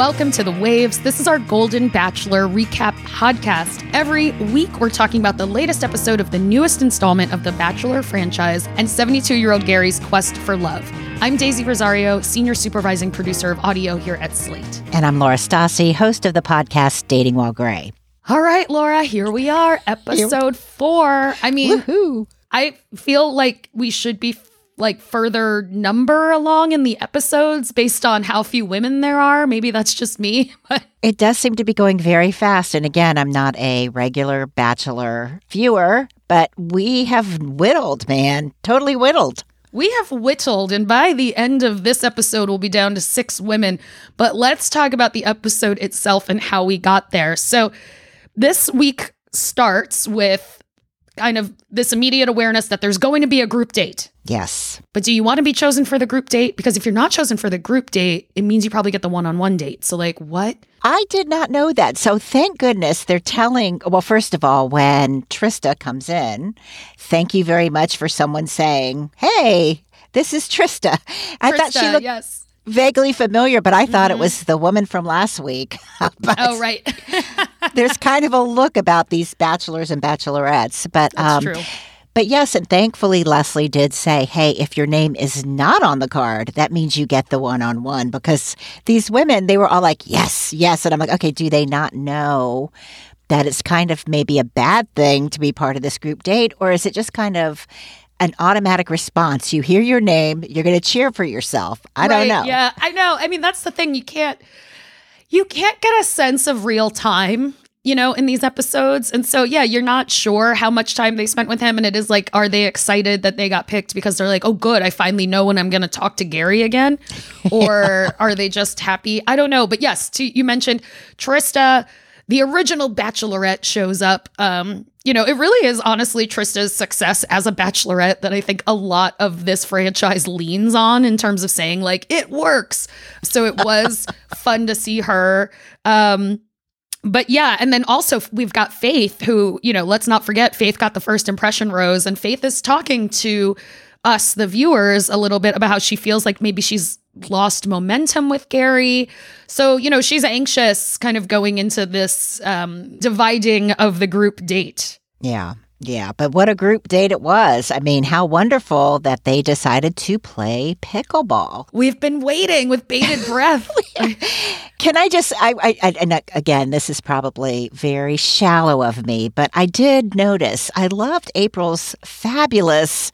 Welcome to The Waves. This is our Golden Bachelor recap podcast. Every week, we're talking about the latest episode of the newest installment of the Bachelor franchise and 72-year-old Gerry's quest for love. I'm Daisy Rosario, Senior Supervising Producer of Audio here at Slate. And I'm Laura Stassi, host of the podcast Dating While Gray. All right, Laura, here we are, episode 4. I mean, woohoo. I feel like we should be further number along in the episodes based on how few women there are. Maybe that's just me. But it does seem to be going very fast. And again, I'm not a regular Bachelor viewer, but we have whittled, man. Totally whittled. We have whittled, and by the end of this episode, we'll be down to 6 women. But let's talk about the episode itself and how we got there. So this week starts with kind of this immediate awareness that there's going to be a group date. Yes. But do you want to be chosen for the group date? Because if you're not chosen for the group date, it means you probably get the one-on-one date. So like, what? I did not know that. So thank goodness they're telling, well, first of all, when Trista comes in, thank you very much for someone saying, hey, this is Trista. I thought she looked vaguely familiar, but I thought it was the woman from last week. Oh, right. There's kind of a look about these bachelors and bachelorettes. But that's true. But yes, and thankfully Leslie did say, hey, if your name is not on the card, that means you get the one-on-one, because these women, they were all like, yes, yes. And I'm like, okay, do they not know that it's kind of maybe a bad thing to be part of this group date? Or is it just kind of an automatic response? You hear your name, you're going to cheer for yourself. I don't know. Yeah, I know. I mean, that's the thing. You can't get a sense of real time, you know, in these episodes. And so, yeah, you're not sure how much time they spent with him. And it is like, are they excited that they got picked because they're like, oh, good, I finally know when I'm going to talk to Gerry again? Or are they just happy? I don't know. But yes, you mentioned Trista, the original Bachelorette, shows up. You know, it really is honestly Trista's success as a Bachelorette that I think a lot of this franchise leans on in terms of saying, like, it works. So it was fun to see her. But yeah, and then also we've got Faith, who, you know, let's not forget, Faith got the first impression rose, and Faith is talking to us, the viewers, a little bit about how she feels like maybe she's lost momentum with Gerry. So, you know, she's anxious kind of going into this dividing of the group date. Yeah. Yeah. But what a group date it was. I mean, how wonderful that they decided to play pickleball. We've been waiting with bated breath. Can I just, and again, this is probably very shallow of me, but I did notice, I loved April's fabulous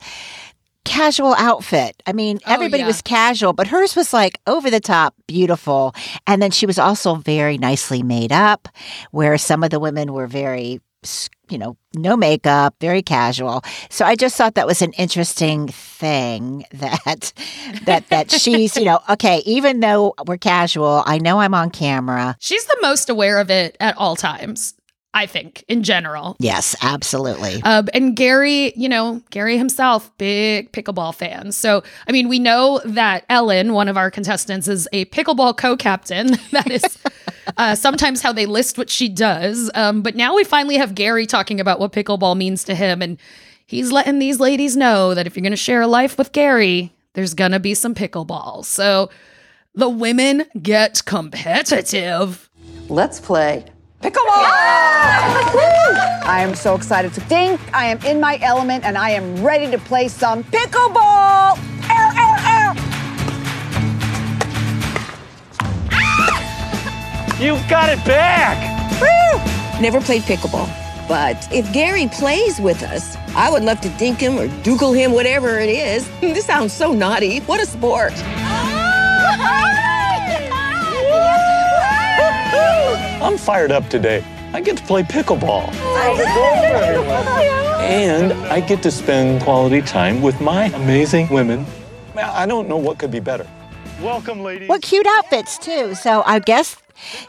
casual outfit. I mean, everybody was casual, but hers was like over the top, beautiful. And then she was also very nicely made up, where some of the women were very, you know, no makeup, very casual. So I just thought that was an interesting thing that she's, you know, okay, even though we're casual, I know I'm on camera. She's the most aware of it at all times, I think, in general. Yes, absolutely. And Gerry, you know, Gerry himself, big pickleball fan. So, I mean, we know that Ellen, one of our contestants, is a pickleball co-captain. That is sometimes how they list what she does. But now we finally have Gerry talking about what pickleball means to him. And he's letting these ladies know that if you're going to share a life with Gerry, there's going to be some pickleball. So the women get competitive. Let's play pickleball! Yeah! I am so excited to think I am in my element, and I am ready to play some pickleball! Ow, ow, ow! Ah! You've got it back! Woo! Never played pickleball, but if Gerry plays with us, I would love to dink him or dukel him, whatever it is. This sounds so naughty. What a sport! Ah! I'm fired up today. I get to play pickleball. And I get to spend quality time with my amazing women. I don't know what could be better. Welcome, ladies. What cute outfits, too. So I guess,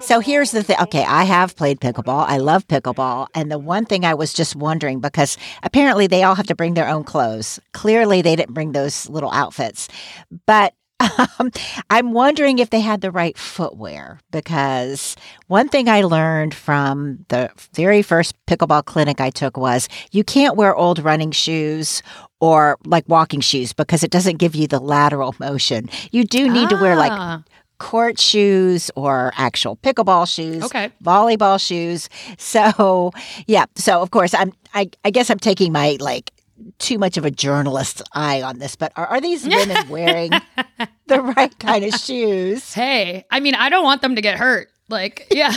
so here's the thing. Okay, I have played pickleball. I love pickleball. And the one thing I was just wondering, because apparently they all have to bring their own clothes. Clearly, they didn't bring those little outfits. But I'm wondering if they had the right footwear, because one thing I learned from the very first pickleball clinic I took was you can't wear old running shoes or like walking shoes because it doesn't give you the lateral motion. You do need to wear like court shoes or actual pickleball shoes, volleyball shoes. So, yeah. So, of course, I guess I'm taking my, like, too much of a journalist's eye on this, but are these women wearing the right kind of shoes? Hey, I mean, I don't want them to get hurt. Like, yeah.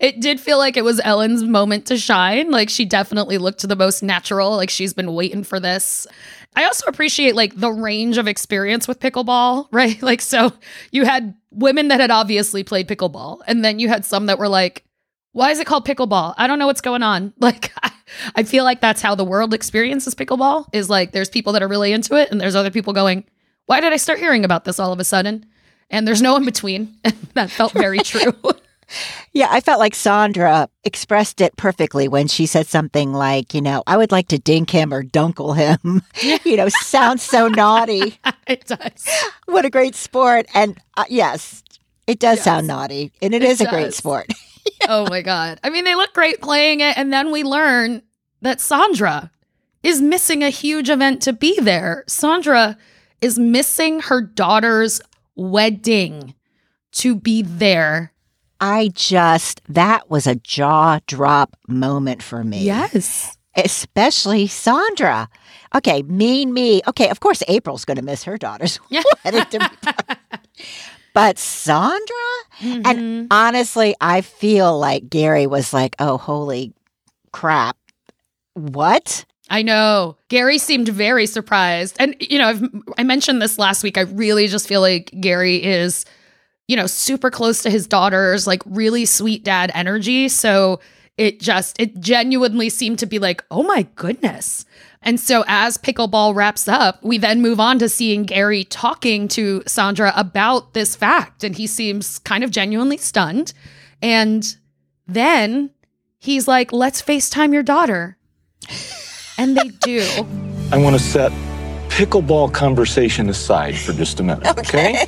It did feel like it was Ellen's moment to shine. Like, she definitely looked the most natural. Like, she's been waiting for this. I also appreciate, like, the range of experience with pickleball, right? Like, so you had women that had obviously played pickleball, and then you had some that were like, why is it called pickleball? I don't know what's going on. Like, I feel like that's how the world experiences pickleball, is like, there's people that are really into it, and there's other people going, why did I start hearing about this all of a sudden? And there's no in between. That felt very true. Yeah, I felt like Sandra expressed it perfectly when she said something like, you know, I would like to dink him or dunkle him. You know, sounds so naughty. It does. What a great sport. And yes, it does sound naughty. And it is a great sport. Yeah. Oh, my God. I mean, they look great playing it. And then we learn that Sandra is missing a huge event to be there. Sandra is missing her daughter's wedding to be there. That was a jaw drop moment for me. Yes. Especially Sandra. Okay, me. Okay, of course, April's going to miss her daughter's wedding to be there. But Sandra? Mm-hmm. And honestly, I feel like Gerry was like, oh, holy crap. What? I know. Gerry seemed very surprised. And, you know, I mentioned this last week. I really just feel like Gerry is, you know, super close to his daughters, like really sweet dad energy. So it genuinely seemed to be like, oh, my goodness. And so as pickleball wraps up, we then move on to seeing Gerry talking to Sandra about this fact. And he seems kind of genuinely stunned. And then he's like, let's FaceTime your daughter. And they do. I want to set pickleball conversation aside for just a minute, okay?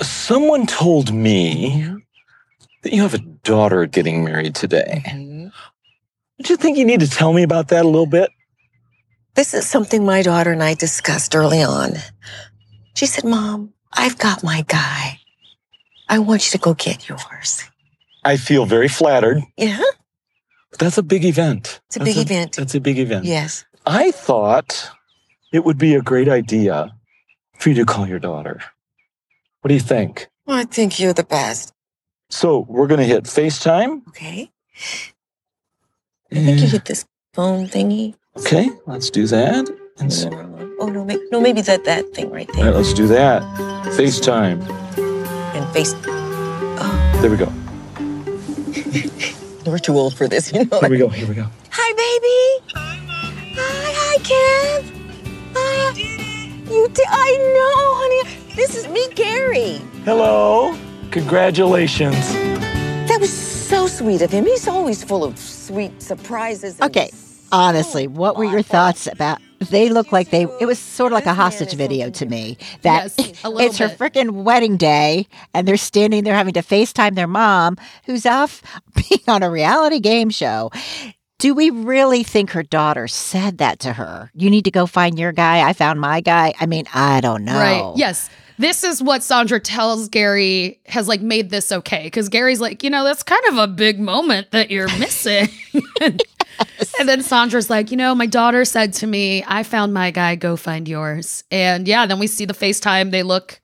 Someone told me that you have a daughter getting married today. Mm-hmm. Don't you think you need to tell me about that a little bit? This is something my daughter and I discussed early on. She said, Mom, I've got my guy. I want you to go get yours. I feel very flattered. Yeah. But that's a big event. It's a big event. That's a big event. Yes. I thought it would be a great idea for you to call your daughter. What do you think? Well, I think you're the best. So we're going to hit FaceTime. Okay. I think you hit this phone thingy. Okay, let's do that. And so, oh, no, maybe that thing right there. All right, let's do that. FaceTime. And oh. There we go. We're too old for this, you know. Here we go. Hi, baby. Hi, Mommy. Hi, Kev. Hi. You did it. I know, honey. This is me, Gerry. Hello. Congratulations. That was so sweet of him. He's always full of sweet surprises. Okay. Honestly, what were your thoughts about? They look like it was sort of like a hostage video to me. That it's her freaking wedding day, and they're standing there having to FaceTime their mom, who's off being on a reality game show. Do we really think her daughter said that to her? You need to go find your guy. I found my guy. I mean, I don't know. Right. Yes. This is what Sandra tells Gerry has, like, made this okay. Because Gary's like, you know, that's kind of a big moment that you're missing. And then Sandra's like, you know, my daughter said to me, I found my guy, go find yours. And yeah, then we see the FaceTime. They look,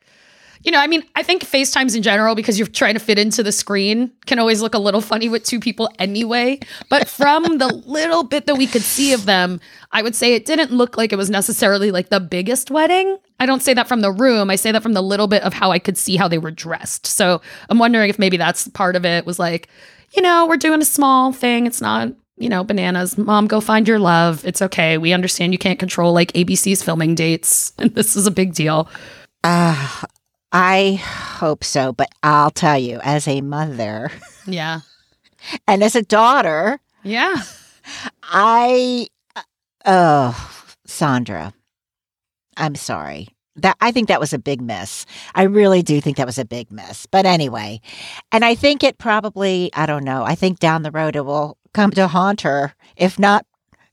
you know, I mean, I think FaceTimes in general, because you're trying to fit into the screen, can always look a little funny with two people anyway. But from the little bit that we could see of them, I would say it didn't look like it was necessarily like the biggest wedding. I don't say that from the room. I say that from the little bit of how I could see how they were dressed. So I'm wondering if maybe that's part of it, was like, you know, we're doing a small thing. It's not, you know, bananas. Mom, go find your love. It's okay. We understand you can't control, like, ABC's filming dates. And this is a big deal. I hope so. But I'll tell you, as a mother. Yeah. And as a daughter. Yeah. Sandra, I'm sorry. I think that was a big miss. I really do think that was a big miss. But anyway, and I think it probably, I don't know, I think down the road it will come to haunt her. If not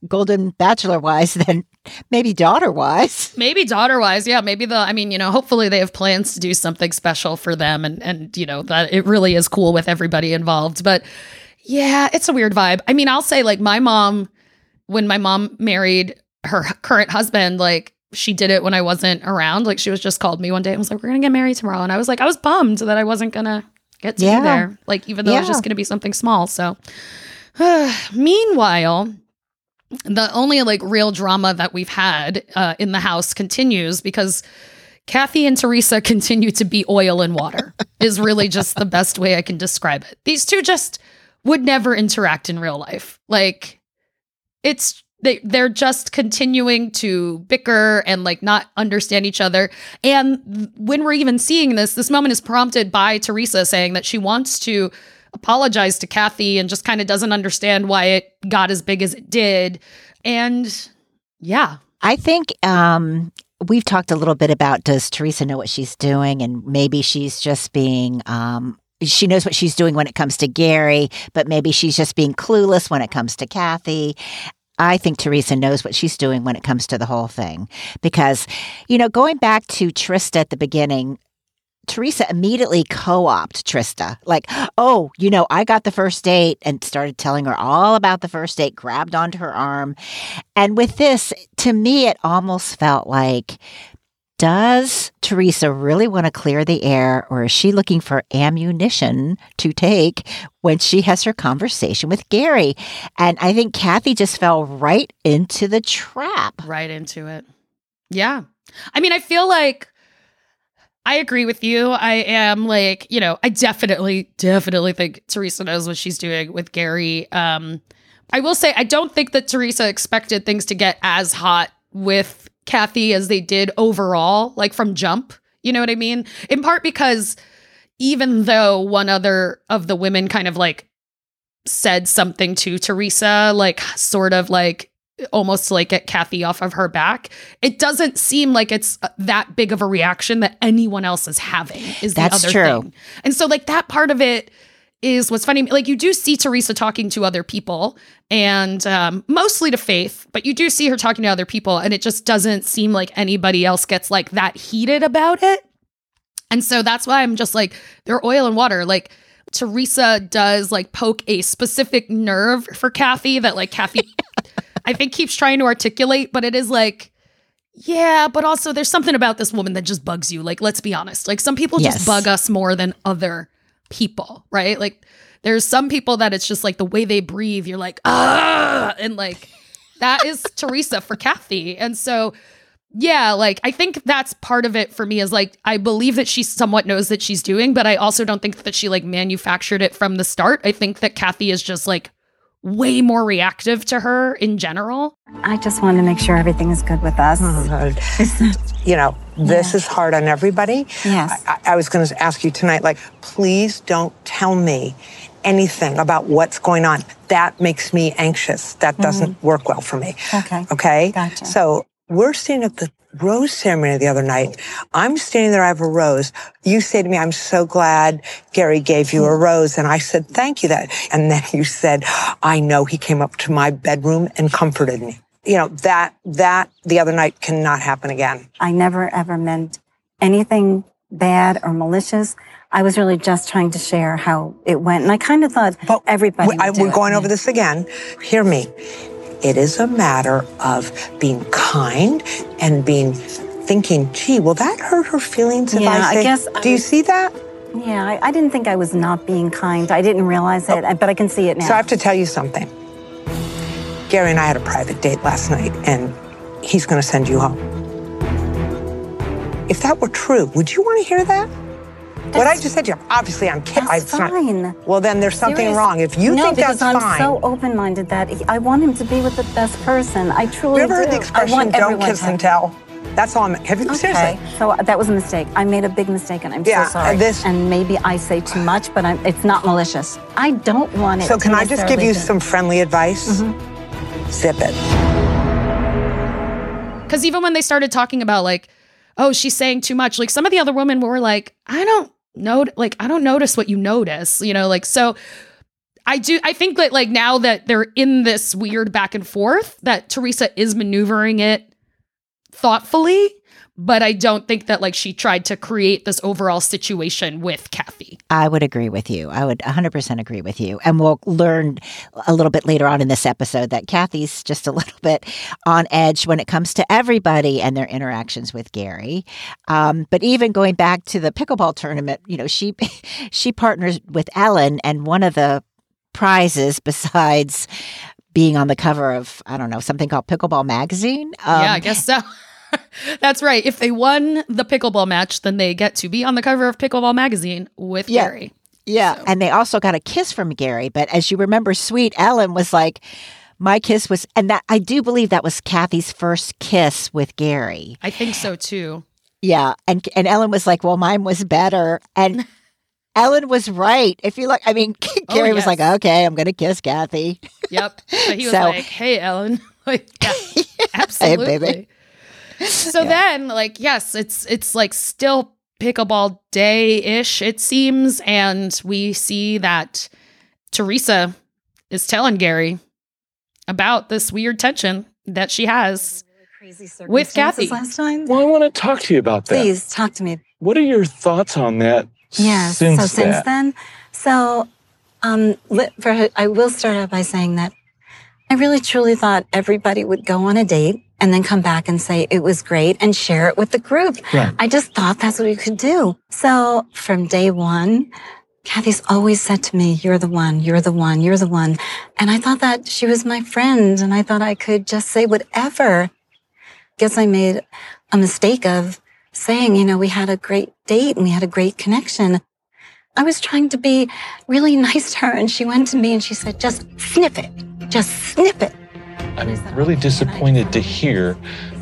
Golden Bachelor-wise, then Maybe daughter-wise. Yeah. Hopefully they have plans to do something special for them and that it really is cool with everybody involved. But yeah, it's a weird vibe. I mean, I'll say my mom, when my mom married her current husband, she did it when I wasn't around. She was just called me one day and was like, we're going to get married tomorrow. And I was I was bummed that I wasn't going to get to be there. Even though it was just going to be something small. So meanwhile, the only real drama that we've had in the house continues because Kathy and Teresa continue to be oil and water is really just the best way I can describe it. These two just would never interact in real life. They're just continuing to bicker and not understand each other. And when we're even seeing this moment is prompted by Teresa saying that she wants to apologize to Kathy and just kind of doesn't understand why it got as big as it did. And yeah, I think we've talked a little bit about, does Teresa know what she's doing? And maybe she's just being she knows what she's doing when it comes to Gerry, but maybe she's just being clueless when it comes to Kathy. I think Teresa knows what she's doing when it comes to the whole thing. Because, going back to Trista at the beginning, Teresa immediately co-opted Trista. I got the first date, and started telling her all about the first date, grabbed onto her arm. And with this, to me, it almost felt like, does Teresa really want to clear the air, or is she looking for ammunition to take when she has her conversation with Gerry? And I think Kathy just fell right into the trap. Right into it. Yeah. I feel like I agree with you. I am I definitely think Teresa knows what she's doing with Gerry. I will say, I don't think that Teresa expected things to get as hot with Kathy as they did overall, from jump. You know what I mean? In part because even though one other of the women kind of said something to Teresa, almost get Kathy off of her back, it doesn't seem like it's that big of a reaction that anyone else is having is the other thing. And so that part of it is what's funny. You do see Teresa talking to other people and mostly to Faith, but you do see her talking to other people, and it just doesn't seem like anybody else gets that heated about it. And so that's why I'm just they're oil and water. Teresa does poke a specific nerve for Kathy that Kathy I think keeps trying to articulate, but it is yeah, but also there's something about this woman that just bugs you. Let's be honest. Some people just bug us more than other people, right? There's some people that it's just the way they breathe, you're ah, and that is Teresa for Kathy. And so, yeah, I think that's part of it for me is I believe that she somewhat knows that she's doing, but I also don't think that she manufactured it from the start. I think that Kathy is just way more reactive to her in general. I just wanted to make sure everything is good with us. This is hard on everybody. Yes. I was going to ask you tonight, please don't tell me anything about what's going on. That makes me anxious. That doesn't work well for me. Okay? Gotcha. So we're standing at the rose ceremony the other night. I'm standing there, I have a rose. You say to me, I'm so glad Gerry gave you a rose. And I said, thank you. And then you said, I know he came up to my bedroom and comforted me. That the other night cannot happen again. I never, ever meant anything bad or malicious. I was really just trying to share how it went. And I kind of thought everybody would do it. We're going over this again. Hear me. It is a matter of being kind and thinking, gee, will that hurt her feelings if I say, do you see that? Yeah, I didn't think I was not being kind. I didn't realize it, but I can see it now. So I have to tell you something. Gerry and I had a private date last night, and he's going to send you home. If that were true, would you want to hear that? What I just said to you, obviously I'm kidding. That's fine. Well, then there's something wrong. If you think that's fine. No, because I'm so open-minded that I want him to be with the best person. I truly do. You ever heard the expression, don't kiss and tell? That's all I'm... Seriously. So that was a mistake. I made a big mistake, and I'm so sorry. And maybe I say too much, but it's not malicious. I don't want it to... So can I just give you some friendly advice? Mm-hmm. Zip it. Because even when they started talking about, oh, she's saying too much, some of the other women were I don't... I don't notice what you notice, so I think that now that they're in this weird back and forth, that Teresa is maneuvering it thoughtfully, but I don't think that like she tried to create this overall situation with Kathy. I would agree with you. I would 100% agree with you. And we'll learn a little bit later on in this episode that Kathy's just a little bit on edge when it comes to everybody and their interactions with Gerry. But even going back to the pickleball tournament, you know, she partners with Ellen, and one of the prizes besides being on the cover of, I don't know, something called Pickleball Magazine. Yeah, I guess so. That's right. If they won the pickleball match, then they get to be on the cover of Pickleball Magazine with Gerry. Yeah. So. And they also got a kiss from Gerry. But as you remember, sweet Ellen was like, my kiss was, and that I do believe that was Kathy's first kiss with Gerry. I think so too. Yeah. And Ellen was like, well, mine was better. And Ellen was right. If you look, I mean, Gerry was like, okay, I'm going to kiss Kathy. Yep. But he was like, hey, Ellen. Like, yeah, absolutely. Hey, baby. So then, like, yes, it's like still pickleball day-ish, it seems. And we see that Teresa is telling Gerry about this weird tension that she has with Kathy. Last time. Well, I want to talk to you about that. Please, talk to me. What are your thoughts on that I will start out by saying that I really truly thought everybody would go on a date and then come back and say it was great and share it with the group. Right. I just thought that's what we could do. So from day one, Kathy's always said to me, you're the one, you're the one, you're the one. And I thought that she was my friend and I thought I could just say whatever. Guess I made a mistake of saying, you know, we had a great date and we had a great connection. I was trying to be really nice to her, and she went to me and she said, just snip it, just snip it. I'm really disappointed to hear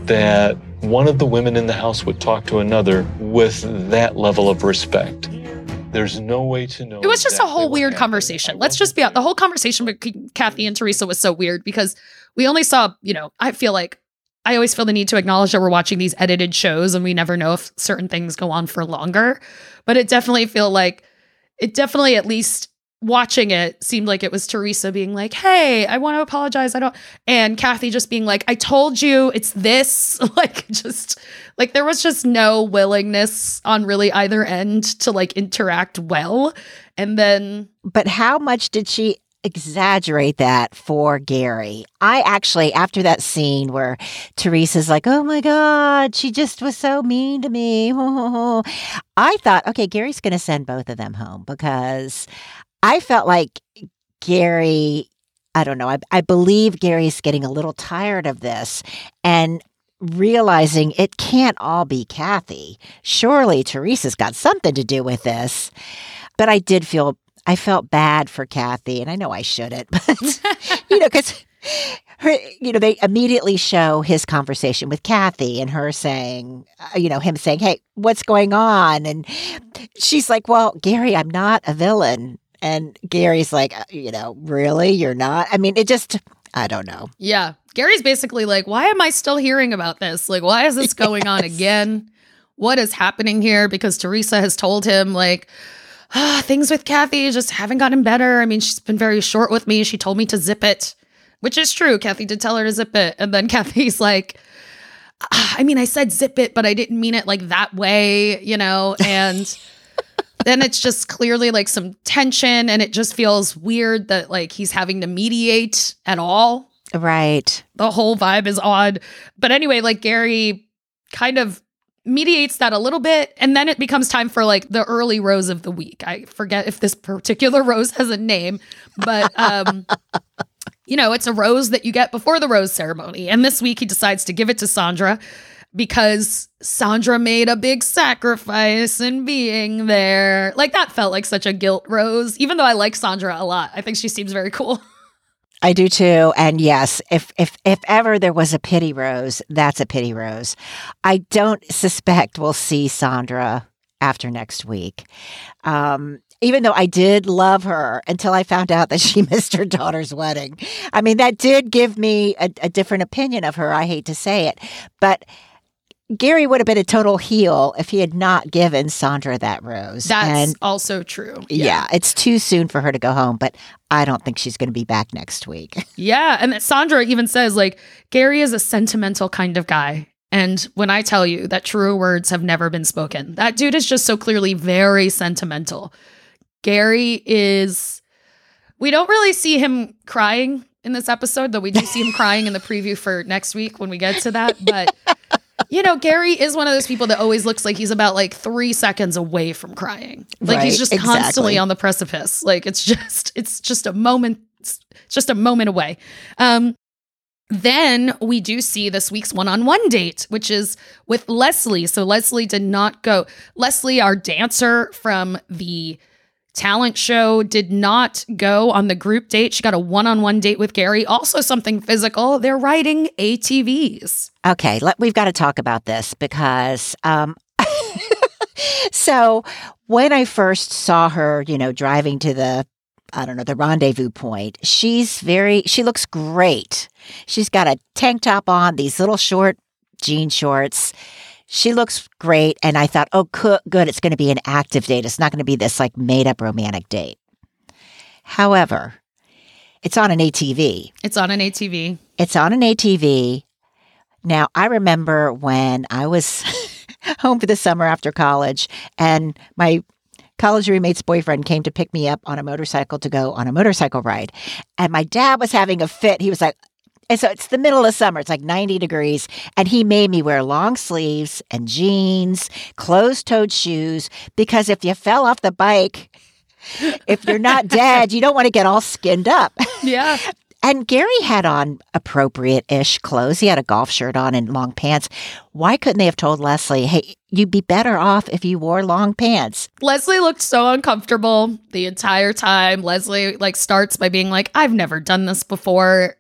that one of the women in the house would talk to another with that level of respect. There's no way to know. It was just a whole weird conversation. Let's just be out. The whole conversation between Kathy and Teresa was so weird because we only saw, you know, I feel like I always feel the need to acknowledge that we're watching these edited shows and we never know if certain things go on for longer. But it definitely at least watching it seemed like it was Teresa being like, hey, I want to apologize. And Kathy just being like, I told you it's this. Like, just like there was just no willingness on really either end to like interact well. And then. But how much did she exaggerate that for Gerry? I actually, after that scene where Teresa's like, oh my God, she just was so mean to me. I thought, okay, Gary's going to send both of them home because I felt like Gerry, I don't know, I believe Gary's getting a little tired of this and realizing it can't all be Kathy. Surely Teresa's got something to do with this. But I felt bad for Kathy, and I know I shouldn't, but, you know, because, you know, they immediately show his conversation with Kathy and her saying, you know, him saying, hey, what's going on? And she's like, well, Gerry, I'm not a villain. And Gary's like, you know, really? You're not? I mean, it just, I don't know. Yeah. Gary's basically like, why am I still hearing about this? Like, why is this going on again? What is happening here? Because Teresa has told him, like, things with Kathy just haven't gotten better. I mean, she's been very short with me. She told me to zip it, which is true. Kathy did tell her to zip it. And then Kathy's like, I mean, I said zip it, but I didn't mean it like that way, you know? And then it's just clearly like some tension, and it just feels weird that like he's having to mediate at all. Right. The whole vibe is odd. But anyway, like Gerry kind of mediates that a little bit, and then it becomes time for like the early rose of the week. I forget if this particular rose has a name, but you know, it's a rose that you get before the rose ceremony. And this week he decides to give it to Sandra because Sandra made a big sacrifice in being there. Like, that felt like such a guilt rose, even though I like Sandra a lot. I think she seems very cool. I do too. And yes, if ever there was a pity rose, that's a pity rose. I don't suspect we'll see Sandra after next week. Even though I did love her until I found out that she missed her daughter's wedding. I mean, that did give me a different opinion of her. I hate to say it, but Gerry would have been a total heel if he had not given Sandra that rose. That's also true. Yeah, it's too soon for her to go home, but I don't think she's going to be back next week. Yeah, and Sandra even says, like, Gerry is a sentimental kind of guy. And when I tell you that truer words have never been spoken, that dude is just so clearly very sentimental. Gerry is, we don't really see him crying in this episode, though we do see him crying in the preview for next week when we get to that. But, you know, Gerry is one of those people that always looks like he's about like 3 seconds away from crying. Like right, he's just exactly. Constantly on the precipice. Like it's just a moment. It's just a moment away. Then we do see this week's one-on-one date, which is with Leslie. So Leslie did not go. Leslie, our dancer from the talent show, did not go on the group date. She got a one-on-one date with Gerry. Also something physical. They're riding ATVs. Okay, we've got to talk about this because... So when I first saw her, you know, driving to the... I don't know, the rendezvous point. She looks great. She's got a tank top on, these little short jean shorts. She looks great. And I thought, oh, good. It's going to be an active date. It's not going to be this like made up romantic date. However, it's on an ATV. Now, I remember when I was home for the summer after college and my college roommate's boyfriend came to pick me up on a motorcycle to go on a motorcycle ride. And my dad was having a fit. He was like, and so it's the middle of summer. It's like 90 degrees. And he made me wear long sleeves and jeans, closed-toed shoes, because if you fell off the bike, if you're not dead, you don't want to get all skinned up. Yeah. And Gerry had on appropriate-ish clothes. He had a golf shirt on and long pants. Why couldn't they have told Leslie, hey, you'd be better off if you wore long pants? Leslie looked so uncomfortable the entire time. Leslie starts by being like, I've never done this before.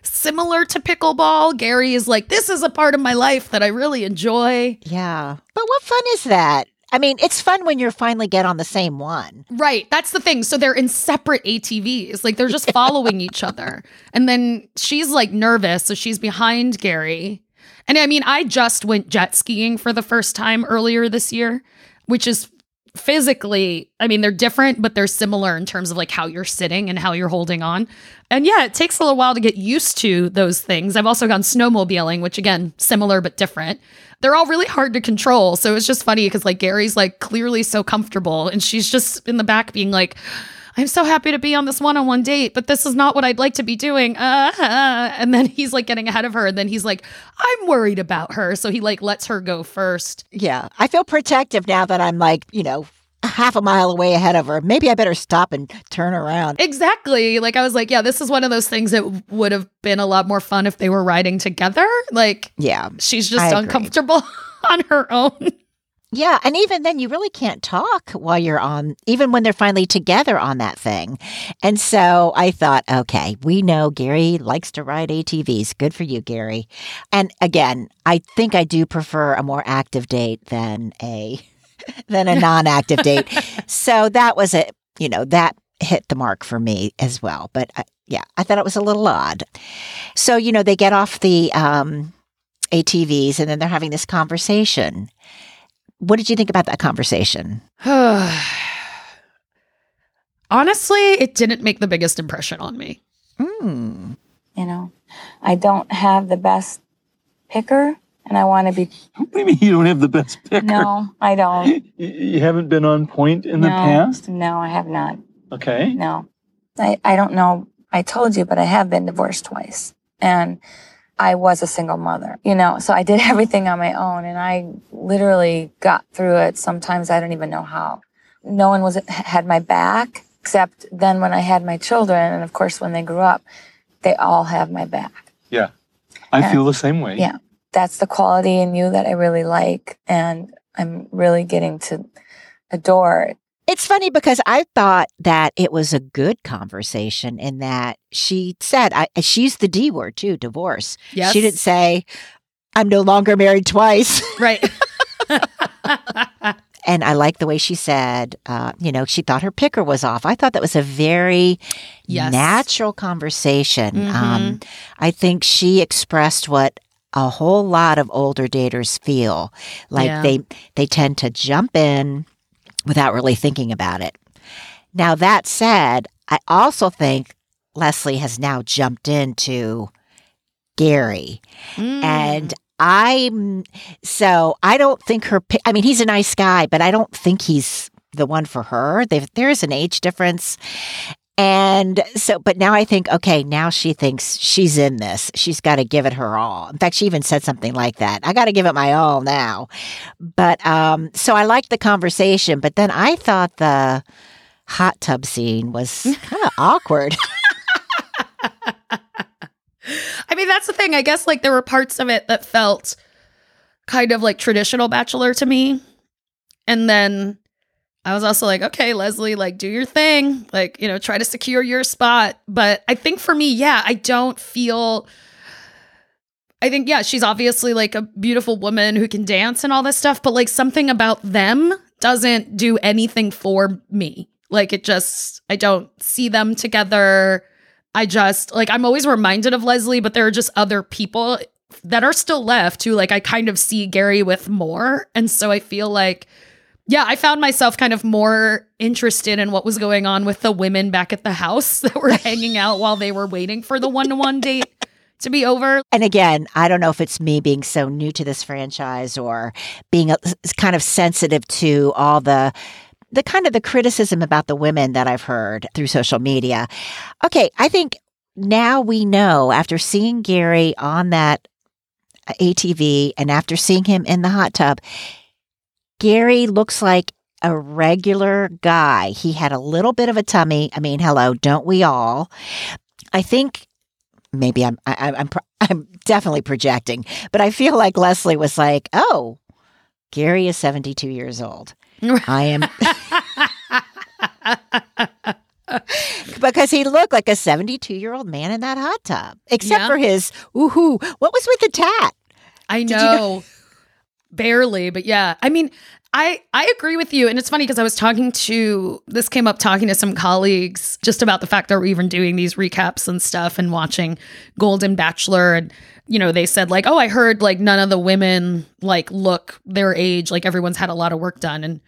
Similar to pickleball, Gerry is like, this is a part of my life that I really enjoy. Yeah. But what fun is that? I mean, it's fun when you finally get on the same one. Right. That's the thing. So they're in separate ATVs. They're just following each other. And then she's nervous. So she's behind Gerry. And I mean, I just went jet skiing for the first time earlier this year, which is physically, I mean, they're different, but they're similar in terms of how you're sitting and how you're holding on. And yeah, it takes a little while to get used to those things. I've also gone snowmobiling, which again, similar but different. They're all really hard to control. So it's just funny because Gary's clearly so comfortable and she's just in the back being like, I'm so happy to be on this one-on-one date, but this is not what I'd like to be doing. And then he's getting ahead of her. And then he's like, I'm worried about her. So he lets her go first. Yeah. I feel protective now that I'm half a mile away ahead of her. Maybe I better stop and turn around. Exactly. I was like, yeah, this is one of those things that would have been a lot more fun if they were riding together. She's just uncomfortable on her own. Yeah. And even then you really can't talk while you're even when they're finally together on that thing. And so I thought, okay, we know Gerry likes to ride ATVs. Good for you, Gerry. And again, I think I do prefer a more active date than a non-active date. So that was it. That hit the mark for me as well. But I thought it was a little odd. So, they get off the ATVs and then they're having this conversation. What did you think about that conversation? Honestly, it didn't make the biggest impression on me. Mm. I don't have the best picker, and I want to be... What do you mean you don't have the best picker? No, I don't. You haven't been on point in the past? No, I have not. Okay. No. I don't know. I told you, but I have been divorced twice. And I was a single mother, so I did everything on my own and I literally got through it. Sometimes I don't even know how. No one had my back, except then when I had my children. And of course, when they grew up, they all have my back. Yeah. I feel the same way. Yeah. That's the quality in you that I really like. And I'm really getting to adore it. It's funny because I thought that it was a good conversation in that she said, she's the D word too, divorce. Yes. She didn't say, I'm no longer married twice. Right. And I like the way she said, she thought her picker was off. I thought that was a very natural conversation. Mm-hmm. I think she expressed what a whole lot of older daters feel. They tend to jump in without really thinking about it. Now, that said, I also think Leslie has now jumped into Gerry. Mm. And I don't think her, I mean, he's a nice guy, but I don't think he's the one for her. There is an age difference. And so, but now I think, okay, now she thinks she's in this. She's got to give it her all. In fact, she even said something like that. I got to give it my all now. But so I liked the conversation, but then I thought the hot tub scene was kind of awkward. I mean, that's the thing. I guess like there were parts of it that felt kind of like traditional Bachelor to me. And then I was also like, okay, Leslie, like do your thing. Like, you know, try to secure your spot. But I think for me, yeah, I think she's obviously like a beautiful woman who can dance and all this stuff. But like something about them doesn't do anything for me. Like it just, I don't see them together. I just, like, I'm always reminded of Leslie, but there are just other people that are still left who, like, I kind of see Gerry with more. And so I feel like, yeah, I found myself kind of more interested in what was going on with the women back at the house that were hanging out while they were waiting for the one-to-one date to be over. And again, I don't know if it's me being so new to this franchise or being kind of sensitive to all the kind of the criticism about the women that I've heard through social media. Okay, I think now we know after seeing Gerry on that ATV and after seeing him in the hot tub, Gerry looks like a regular guy. He had a little bit of a tummy. I mean, hello, don't we all? I think maybe I'm definitely projecting, but I feel like Leslie was like, oh, Gerry is 72 years old. I am because he looked like a 72-year-old man in that hot tub, except for his woohoo. What was with the tat? I know, barely, but yeah. I mean, I agree with you, and it's funny because I was talking to some colleagues just about the fact that we're even doing these recaps and stuff and watching Golden Bachelor, and you know, they said like, oh, I heard like none of the women like look their age, like everyone's had a lot of work done. And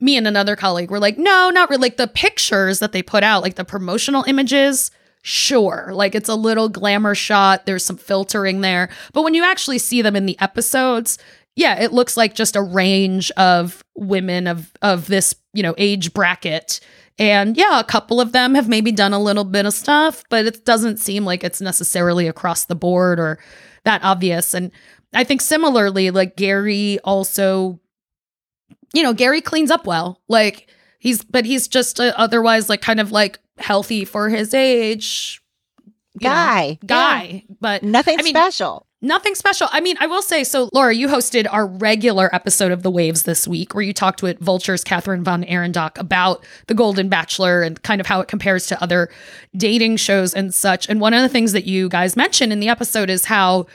me and another colleague were like, no, not really. Like the pictures that they put out, like the promotional images, sure. Like it's a little glamour shot. There's some filtering there. But when you actually see them in the episodes, yeah, it looks like just a range of women of this, you know, age bracket. And yeah, a couple of them have maybe done a little bit of stuff, but it doesn't seem like it's necessarily across the board or that obvious. And I think similarly, like Gerry also, you know, Gerry cleans up well. Like he's just otherwise like kind of like healthy for his age. Guy, yeah. But nothing special. Nothing special. I mean, I will say, so Laura, you hosted our regular episode of The Waves this week where you talked with Vulture's Catherine von Arendach about The Golden Bachelor and kind of how it compares to other dating shows and such. And one of the things that you guys mentioned in the episode is how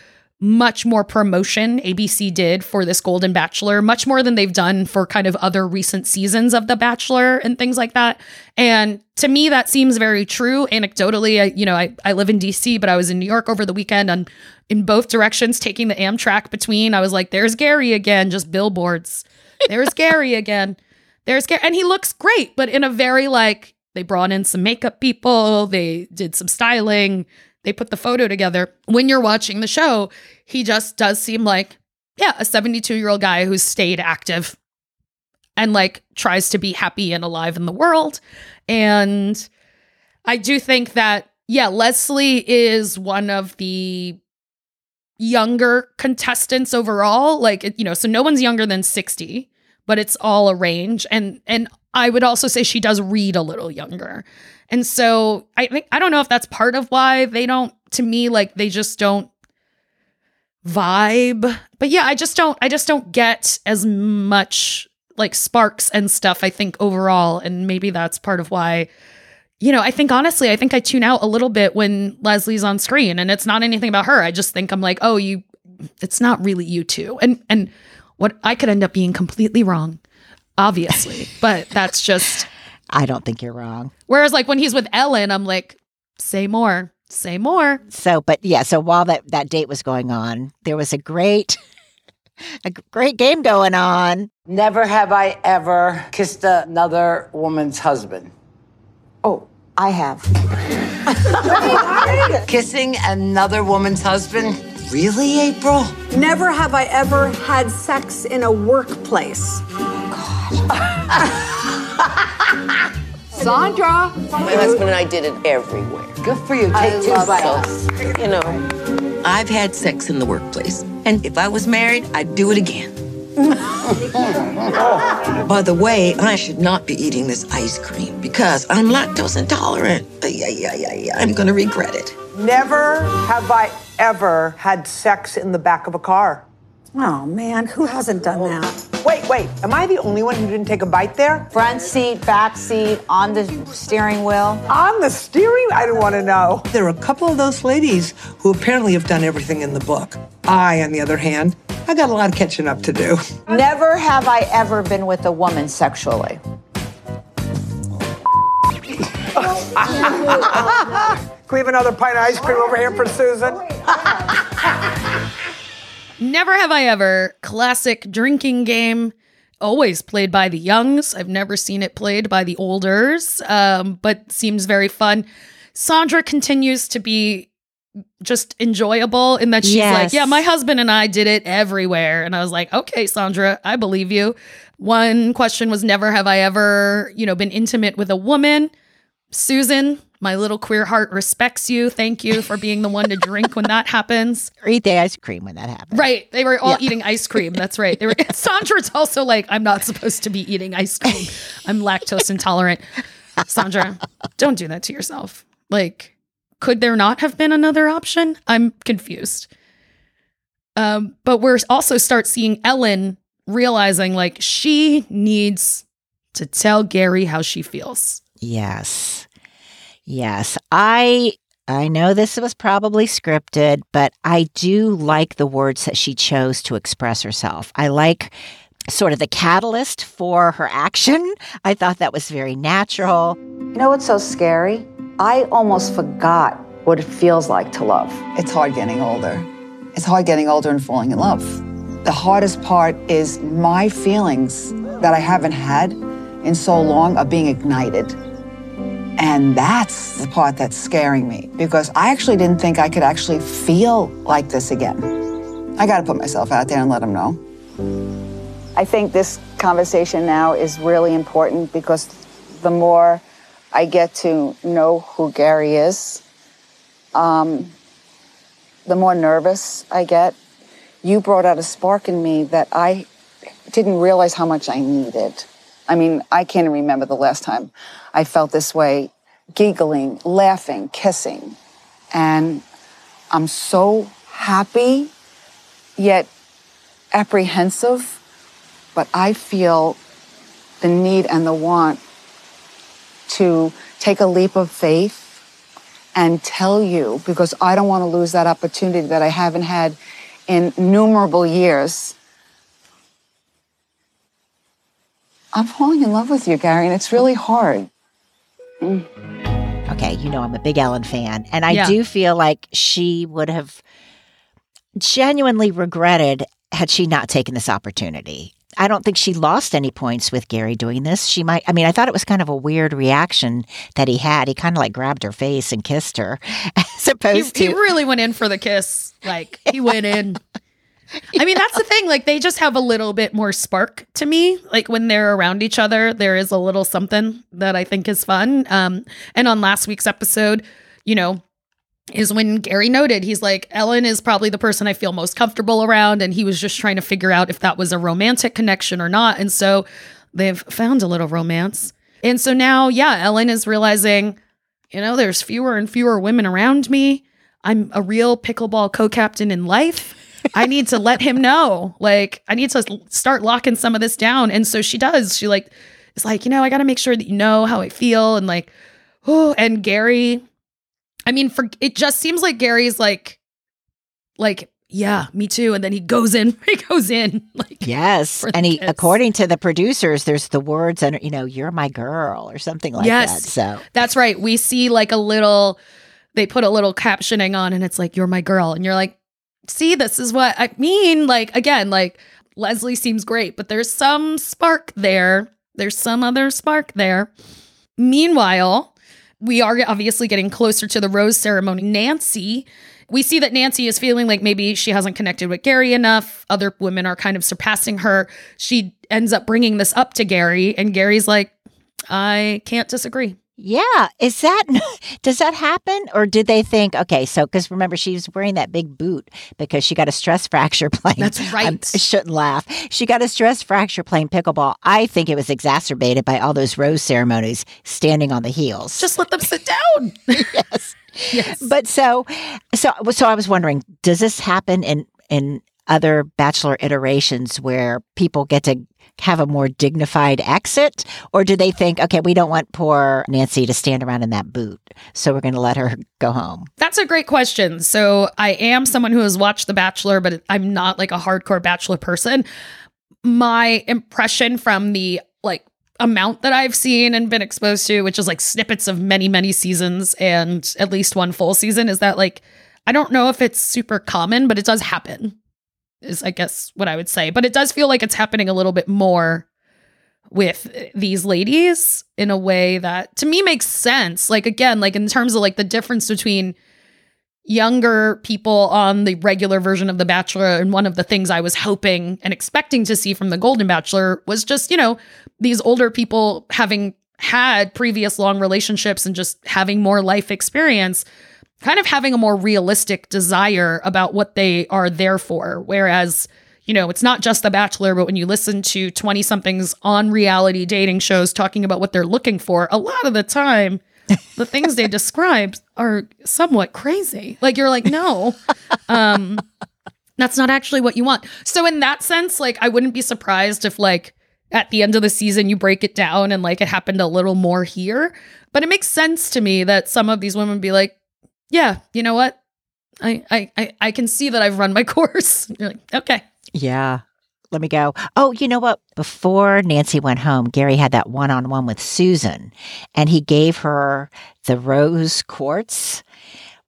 much more promotion ABC did for this Golden Bachelor, much more than they've done for kind of other recent seasons of The Bachelor and things like that. And to me, that seems very true. Anecdotally, I live in DC, but I was in New York over the weekend and in both directions, taking the Amtrak between, I was like, there's Gerry again, just billboards. There's Gerry again. There's Gerry. And he looks great, but in a very like, they brought in some makeup people, they did some styling, they put the photo together. When you're watching the show, he just does seem like, yeah, a 72-year-old guy who's stayed active and like tries to be happy and alive in the world. And I do think that, yeah, Leslie is one of the younger contestants overall. Like, you know, so no one's younger than 60, but it's all a range. And I would also say she does read a little younger. And so I think, I don't know if that's part of why they don't, to me, like they just don't vibe. But yeah, I just don't get as much like sparks and stuff, I think overall. And maybe that's part of why, you know, I think honestly, I think I tune out a little bit when Leslie's on screen and it's not anything about her. I just think I'm like, oh, it's not really you two. And what I could end up being completely wrong, obviously, but that's just... I don't think you're wrong. Whereas like when he's with Ellen, I'm like, say more. So, but yeah, so while that date was going on, there was a great game going on. Never have I ever kissed another woman's husband. Oh, I have. Kissing another woman's husband? Really, April? Never have I ever had sex in a workplace. Oh, God. Sandra. My husband and I did it everywhere. Good for you. Take two selves. You know, I've had sex in the workplace. And if I was married, I'd do it again. By the way, I should not be eating this ice cream because I'm lactose intolerant. I'm going to regret it. Never have I ever had sex in the back of a car. Oh, man, who hasn't done that? Wait, am I the only one who didn't take a bite there? Front seat, back seat, on the steering wheel. On the steering? I don't want to know. There are a couple of those ladies who apparently have done everything in the book. I, on the other hand, I got a lot of catching up to do. Never have I ever been with a woman sexually. Can we have another pint of ice cream over here for Susan? Never have I ever. Classic drinking game. Always played by the youngs. I've never seen it played by the olders, but seems very fun. Sandra continues to be just enjoyable in that she's like, yeah, my husband and I did it everywhere. And I was like, okay, Sandra, I believe you. One question was never have I ever, been intimate with a woman. Susan, my little queer heart respects you. Thank you for being the one to drink when that happens. Or eat the ice cream when that happens. Right. They were all eating ice cream. That's right. They were. Sandra's also like, I'm not supposed to be eating ice cream. I'm lactose intolerant. Sandra, don't do that to yourself. Like, could there not have been another option? I'm confused. But we're also start seeing Ellen realizing like she needs to tell Gerry how she feels. Yes. Yes, I know this was probably scripted, but I do like the words that she chose to express herself. I like sort of the catalyst for her action. I thought that was very natural. You know what's so scary? I almost forgot what it feels like to love. It's hard getting older. It's hard getting older and falling in love. The hardest part is my feelings that I haven't had in so long are being ignited. And that's the part that's scaring me because I actually didn't think I could actually feel like this again. I got to put myself out there and let them know. I think this conversation now is really important because the more I get to know who Gerry is, the more nervous I get. You brought out a spark in me that I didn't realize how much I needed. I mean, I can't remember the last time I felt this way, giggling, laughing, kissing. And I'm so happy, yet apprehensive, but I feel the need and the want to take a leap of faith and tell you, because I don't want to lose that opportunity that I haven't had in innumerable years. I'm falling in love with you, Gerry, and it's really hard. Okay, I'm a big Ellen fan, and I do feel like she would have genuinely regretted had she not taken this opportunity. I don't think she lost any points with Gerry doing this. She might, I thought it was kind of a weird reaction that he had. He kind of like grabbed her face and kissed her as opposed to. He really went in for the kiss. Like, he went in. I mean, that's the thing. Like, they just have a little bit more spark to me. Like, when they're around each other, there is a little something that I think is fun. And on last week's episode, is when Gerry noted, he's like, Ellen is probably the person I feel most comfortable around. And he was just trying to figure out if that was a romantic connection or not. And so they've found a little romance. And so now, Ellen is realizing, there's fewer and fewer women around me. I'm a real pickleball co-captain in life. I need to let him know. Like, I need to start locking some of this down. And so she does. She it's like, I got to make sure that you know how I feel. And and Gerry, it just seems like Gary's like, yeah, me too. And then he goes in. Like, yes. And he, according to the producers, there's the words, and you're my girl or something like that. So that's right. We see they put a little captioning on and it's like, you're my girl. And you're like, see, this is what I mean. Like, again, Leslie seems great, but there's some spark there. There's some other spark there. Meanwhile, we are obviously getting closer to the rose ceremony. Nancy We see that Nancy is feeling like maybe she hasn't connected with Gerry enough. Other women are kind of surpassing her. She ends up bringing this up to Gerry, and Gary's like, I can't disagree. Yeah. Is that, does that happen? Or did they think, okay, so, because remember, she was wearing that big boot because she got a stress fracture playing. That's right. I shouldn't laugh. She got a stress fracture playing pickleball. I think it was exacerbated by all those rose ceremonies standing on the heels. Just let them sit down. Yes. Yes. But so I was wondering, does this happen in other Bachelor iterations where people get to have a more dignified exit? Or do they think, okay, we don't want poor Nancy to stand around in that boot, so we're going to let her go home? That's a great question. So I am someone who has watched The Bachelor, but I'm not like a hardcore Bachelor person. My impression from the like amount that I've seen and been exposed to, which is like snippets of many, many seasons and at least one full season, is that like, I don't know if it's super common, but it does happen. Is, I guess, what I would say. But it does feel like it's happening a little bit more with these ladies in a way that, to me, makes sense. Like, again, like in terms of like the difference between younger people on the regular version of The Bachelor, and one of the things I was hoping and expecting to see from The Golden Bachelor was just, you know, these older people having had previous long relationships and just having more life experience, kind of having a more realistic desire about what they are there for. Whereas, you know, it's not just The Bachelor, but when you listen to 20-somethings on reality dating shows talking about what they're looking for, a lot of the time, the things they describe are somewhat crazy. Like, you're like, no, that's not actually what you want. So in that sense, like, I wouldn't be surprised if, like, at the end of the season, you break it down and, like, it happened a little more here. But it makes sense to me that some of these women be like, yeah, you know what? I can see that I've run my course. You're like, okay. Yeah. Let me go. Oh, you know what? Before Nancy went home, Gerry had that one-on-one with Susan, and he gave her the rose quartz.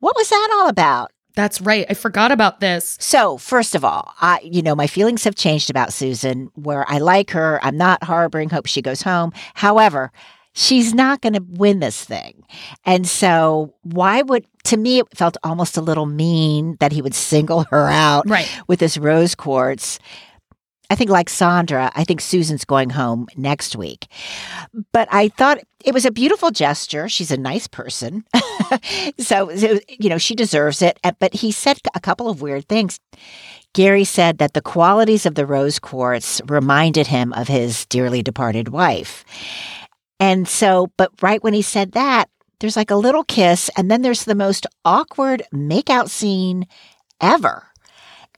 What was that all about? That's right. I forgot about this. So first of all, my feelings have changed about Susan, where I like her. I'm not harboring hope she goes home. However, she's not going to win this thing. And so why would, to me, it felt almost a little mean that he would single her out with this rose quartz. I think like Sandra, I think Susan's going home next week. But I thought it was a beautiful gesture. She's a nice person. So, you know, she deserves it. But he said a couple of weird things. Gerry said that the qualities of the rose quartz reminded him of his dearly departed wife. And so, but right when he said that, there's like a little kiss, and then there's the most awkward makeout scene ever.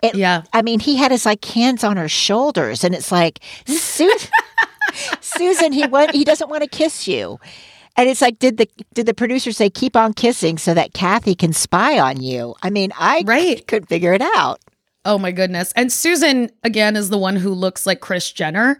I mean, he had his like hands on her shoulders, and it's like, Susan, he doesn't want to kiss you. And it's like, did the producer say keep on kissing so that Kathy can spy on you? I mean, I couldn't figure it out. Oh my goodness! And Susan again is the one who looks like Kris Jenner.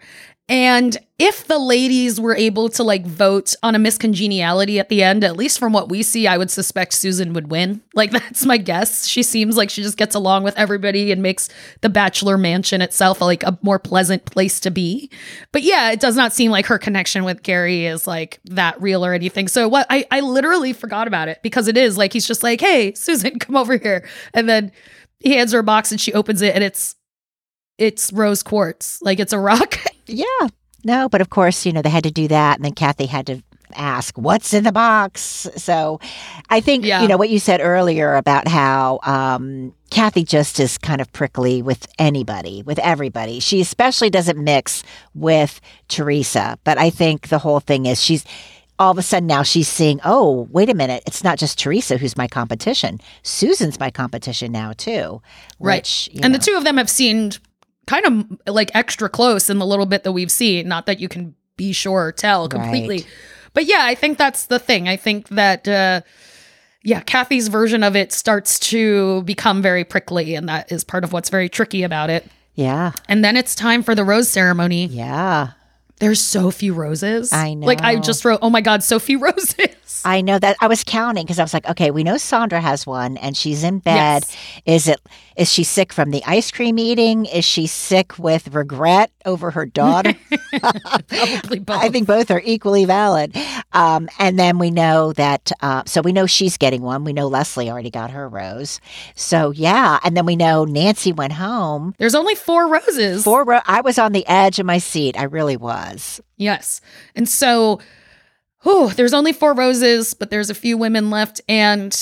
And if the ladies were able to like vote on a miscongeniality at the end, at least from what we see, I would suspect Susan would win. Like, that's my guess. She seems like she just gets along with everybody and makes the Bachelor mansion itself like a more pleasant place to be. But yeah, it does not seem like her connection with Gerry is like that real or anything. So what I literally forgot about it, because it is like, he's just like, hey, Susan, come over here. And then he hands her a box and she opens it, and it's rose quartz. Like, it's a rock. Yeah. No, but of course, you know, they had to do that. And then Kathy had to ask, what's in the box? So I think, you know, what you said earlier about how Kathy just is kind of prickly with anybody, with everybody. She especially doesn't mix with Teresa. But I think the whole thing is she's all of a sudden now she's seeing, oh, wait a minute. It's not just Teresa who's my competition. Susan's my competition now, too. Right. Which, the two of them have seemed kind of like extra close in the little bit that we've seen. Not that you can be sure or tell completely. Right. But yeah, I think that's the thing. I think that, Kathy's version of it starts to become very prickly, and that is part of what's very tricky about it. Yeah. And then it's time for the rose ceremony. Yeah. There's so few roses. I know. Like, I just wrote, oh my God, so few roses. I know that. I was counting because I was like, okay, we know Sandra has one and she's in bed. Yes. Is she sick from the ice cream eating? Is she sick with regret over her daughter? Probably both. I think both are equally valid. And then we know that, so we know she's getting one. We know Leslie already got her rose. So yeah. And then we know Nancy went home. There's only 4 roses. I was on the edge of my seat. I really was. Yes. And so... Whew, there's only 4 roses, but there's a few women left, and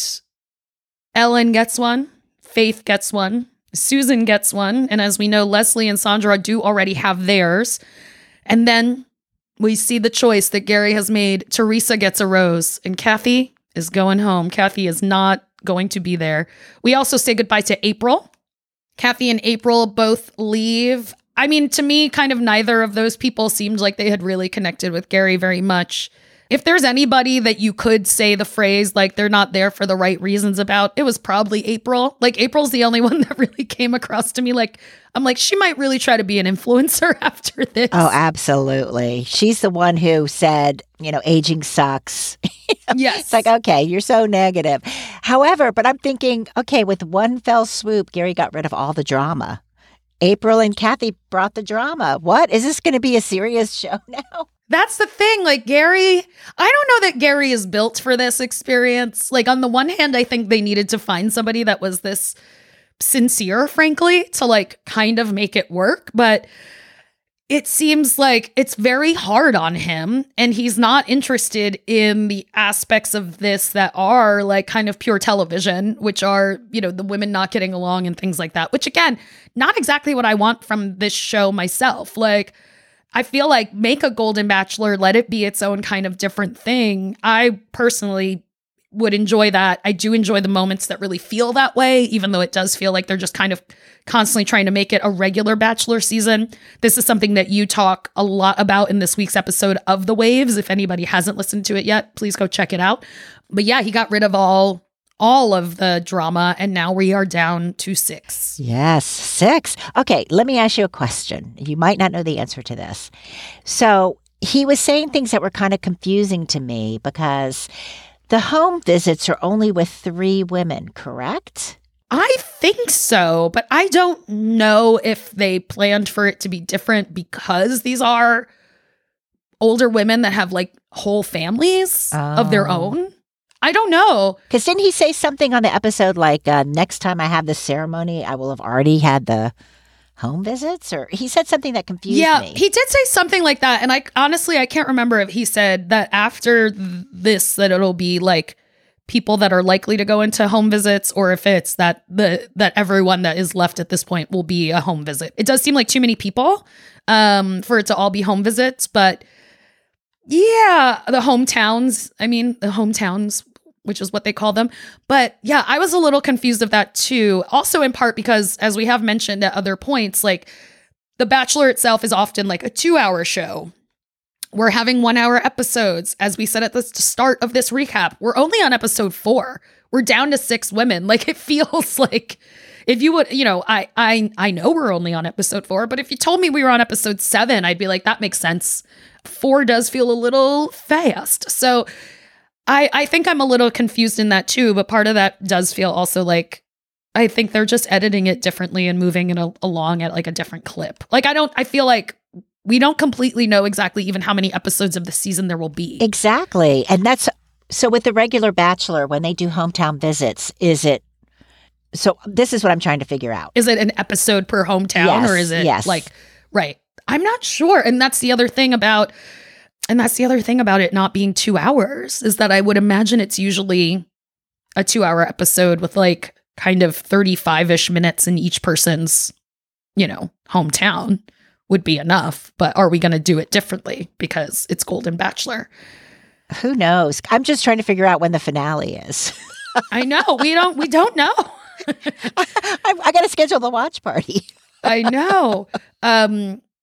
Ellen gets one, Faith gets one, Susan gets one, and as we know, Leslie and Sandra do already have theirs. And then we see the choice that Gerry has made. Teresa gets a rose, and Kathy is going home. Kathy is not going to be there. We also say goodbye to April. Kathy and April both leave. I mean, to me, kind of neither of those people seemed like they had really connected with Gerry very much. If there's anybody that you could say the phrase, like, they're not there for the right reasons about, it was probably April. Like, April's the only one that really came across to me. Like, I'm like, she might really try to be an influencer after this. Oh, absolutely. She's the one who said, you know, aging sucks. Yes. It's like, okay, you're so negative. However, but I'm thinking, okay, with one fell swoop, Gerry got rid of all the drama. April and Kathy brought the drama. What? Is this going to be a serious show now? That's the thing. Like, Gerry, I don't know that Gerry is built for this experience. Like, on the one hand, I think they needed to find somebody that was this sincere, frankly, to like kind of make it work. But it seems like it's very hard on him, and he's not interested in the aspects of this that are like kind of pure television, which are, you know, the women not getting along and things like that, which, again, not exactly what I want from this show myself. Like, I feel like make a Golden Bachelor, let it be its own kind of different thing. I personally would enjoy that. I do enjoy the moments that really feel that way, even though it does feel like they're just kind of constantly trying to make it a regular Bachelor season. This is something that you talk a lot about in this week's episode of The Waves. If anybody hasn't listened to it yet, please go check it out. But yeah, he got rid of all of the drama, and now we are down to 6. Yes, 6. Okay, let me ask you a question. You might not know the answer to this. So he was saying things that were kind of confusing to me because the home visits are only with 3 women, correct? I think so, but I don't know if they planned for it to be different because these are older women that have like whole families of their own. I don't know. Because didn't he say something on the episode like, next time I have the ceremony, I will have already had the home visits? Or he said something that confused me. Yeah, he did say something like that. And I honestly, I can't remember if he said that after this, that it'll be like people that are likely to go into home visits, or if it's that everyone that is left at this point will be a home visit. It does seem like too many people for it to all be home visits, but... Yeah, the hometowns. I mean, the hometowns, which is what they call them. But yeah, I was a little confused of that too. Also in part because, as we have mentioned at other points, like The Bachelor itself is often like a 2-hour show. We're having 1-hour episodes. As we said at the start of this recap, we're only on episode 4. We're down to 6 women. Like, it feels like... If you would, you know, I know we're only on episode 4, but if you told me we were on episode 7, I'd be like, that makes sense. 4 does feel a little fast. So I think I'm a little confused in that too, but part of that does feel also like, I think they're just editing it differently and moving it along at like a different clip. Like, I feel like we don't completely know exactly even how many episodes of the season there will be. Exactly. And so with the regular Bachelor, when they do hometown visits, so this is what I'm trying to figure out. Is it an episode per hometown? Yes, or is it like, right? I'm not sure. And that's the other thing about it not being 2 hours is that I would imagine it's usually a 2-hour episode with like kind of 35-ish minutes in each person's, you know, hometown would be enough. But are we going to do it differently because it's Golden Bachelor? Who knows? I'm just trying to figure out when the finale is. I know. We don't know. I got to schedule the watch party. I know.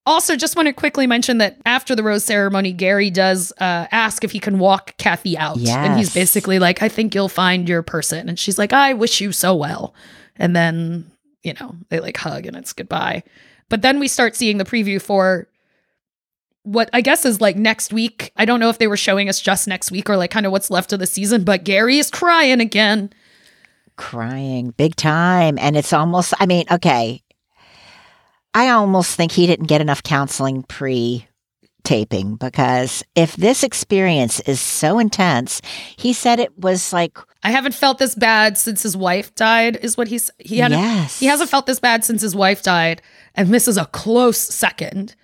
Also, just want to quickly mention that after the rose ceremony, Gerry does ask if he can walk Kathy out. Yes. And he's basically like, I think you'll find your person. And she's like, I wish you so well. And then, you know, they like hug and it's goodbye. But then we start seeing the preview for what I guess is like next week. I don't know if they were showing us just next week or like kind of what's left of the season, but Gerry is crying again. Crying big time. And it's almost, I mean, okay. I almost think he didn't get enough counseling pre-taping, because if this experience is so intense, he said it was like, I haven't felt this bad since his wife died, is what he hadn't, yes. He hasn't felt this bad since his wife died. And this is a close second.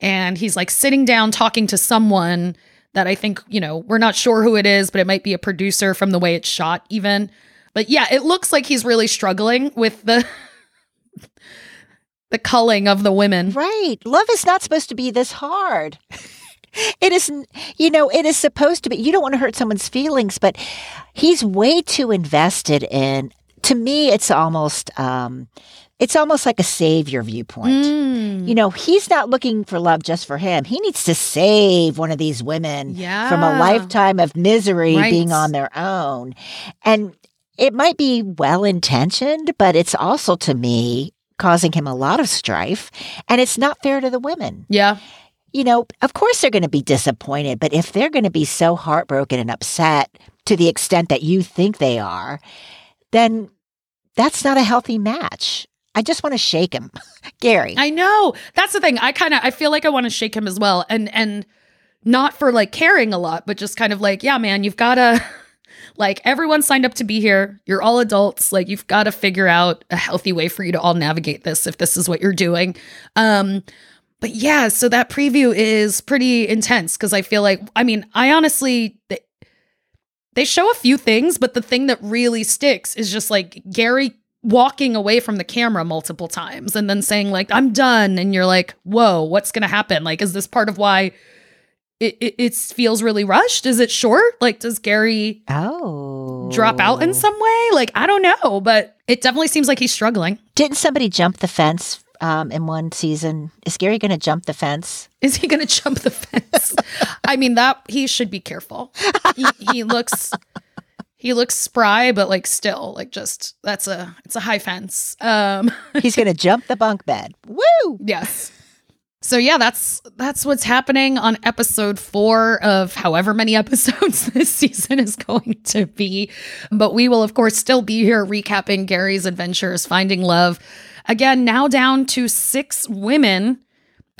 And he's like sitting down talking to someone that I think, you know, we're not sure who it is, but it might be a producer from the way it's shot even. But yeah, it looks like he's really struggling with the the culling of the women. Right. Love is not supposed to be this hard. It isn't, you know, it is supposed to be. You don't want to hurt someone's feelings, but he's way too invested in, to me, it's almost like a savior viewpoint. Mm. You know, he's not looking for love just for him. He needs to save one of these women from a lifetime of misery being on their own. And it might be well-intentioned, but it's also, to me, causing him a lot of strife. And it's not fair to the women. Yeah. You know, of course they're going to be disappointed, but if they're going to be so heartbroken and upset to the extent that you think they are, then that's not a healthy match. I just want to shake him. Gerry. I know. That's the thing. I feel like I want to shake him as well. And not for like caring a lot, but just kind of like, yeah, man, you've got to, like, everyone signed up to be here. You're all adults. Like, you've got to figure out a healthy way for you to all navigate this if this is what you're doing. But yeah, so that preview is pretty intense because I feel like, I mean, I honestly, they show a few things, but the thing that really sticks is just like Gerry walking away from the camera multiple times and then saying like, I'm done. And you're like, whoa, what's going to happen? Like, is this part of why it feels really rushed? Is it short? Like, does Gerry drop out in some way? Like, I don't know, but it definitely seems like he's struggling. Didn't somebody jump the fence in one season? Is Gerry going to jump the fence? Is he going to jump the fence? I mean, that he should be careful. He looks spry, but like still, like just it's a high fence. He's going to jump the bunk bed. Woo! Yes. So yeah, that's what's happening on episode 4 of however many episodes this season is going to be. But we will, of course, still be here recapping Gerry's adventures, finding love. Again, now down to 6 women.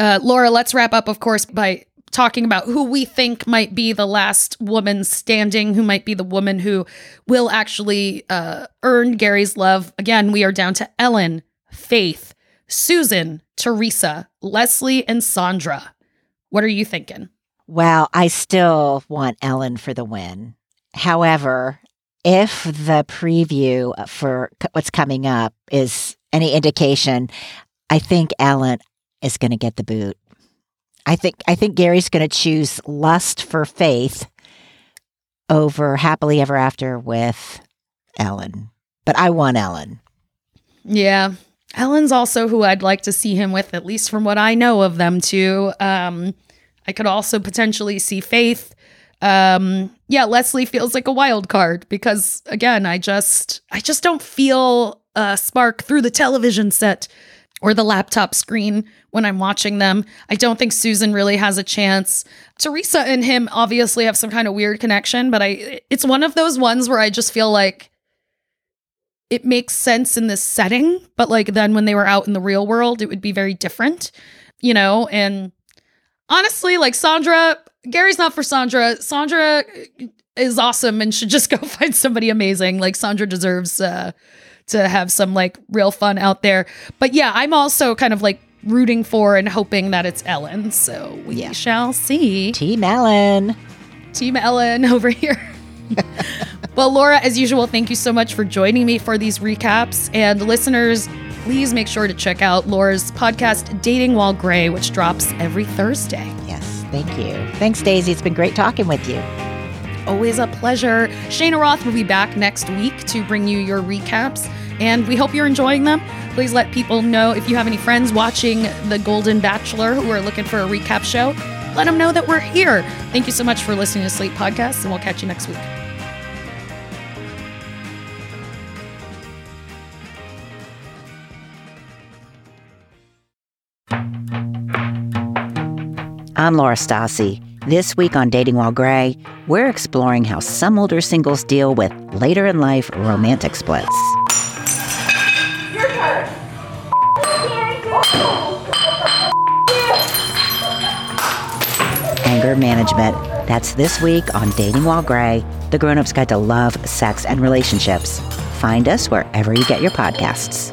Laura, let's wrap up, of course, by talking about who we think might be the last woman standing, who might be the woman who will actually earn Gerry's love. Again, we are down to Ellen, Faith, Susan, Teresa, Leslie, and Sandra. What are you thinking? Well, I still want Ellen for the win. However, if the preview for what's coming up is any indication, I think Ellen is going to get the boot. I think Gerry's going to choose lust for Faith over happily ever after with Ellen. But I want Ellen. Yeah. Ellen's also who I'd like to see him with, at least from what I know of them two. I could also potentially see Faith. Yeah, Leslie feels like a wild card because, again, I just don't feel a spark through the television set or the laptop screen when I'm watching them. I don't think Susan really has a chance. Teresa and him obviously have some kind of weird connection, but it's one of those ones where I just feel like it makes sense in this setting, but like then when they were out in the real world, it would be very different, you know? And honestly, like Sandra, Gerry's not for Sandra. Sandra is awesome and should just go find somebody amazing. Like Sandra deserves to have some like real fun out there. But yeah, I'm also kind of like rooting for and hoping that it's Ellen. So we shall see. Team Ellen. Team Ellen over here. Well, Laura, as usual, thank you so much for joining me for these recaps. And listeners, please make sure to check out Laura's podcast, Dating While Gray, which drops every Thursday. Yes, thank you. Thanks, Daisy. It's been great talking with you. Always a pleasure. Shayna Roth will be back next week to bring you your recaps. And we hope you're enjoying them. Please let people know if you have any friends watching The Golden Bachelor who are looking for a recap show. Let them know that we're here. Thank you so much for listening to Slate Podcasts, and we'll catch you next week. I'm Laura Stassi. This week on Dating While Gray, we're exploring how some older singles deal with later in life romantic splits. Anger management. That's this week on Dating While Gray, the grown-up's guide to love, sex, and relationships. Find us wherever you get your podcasts.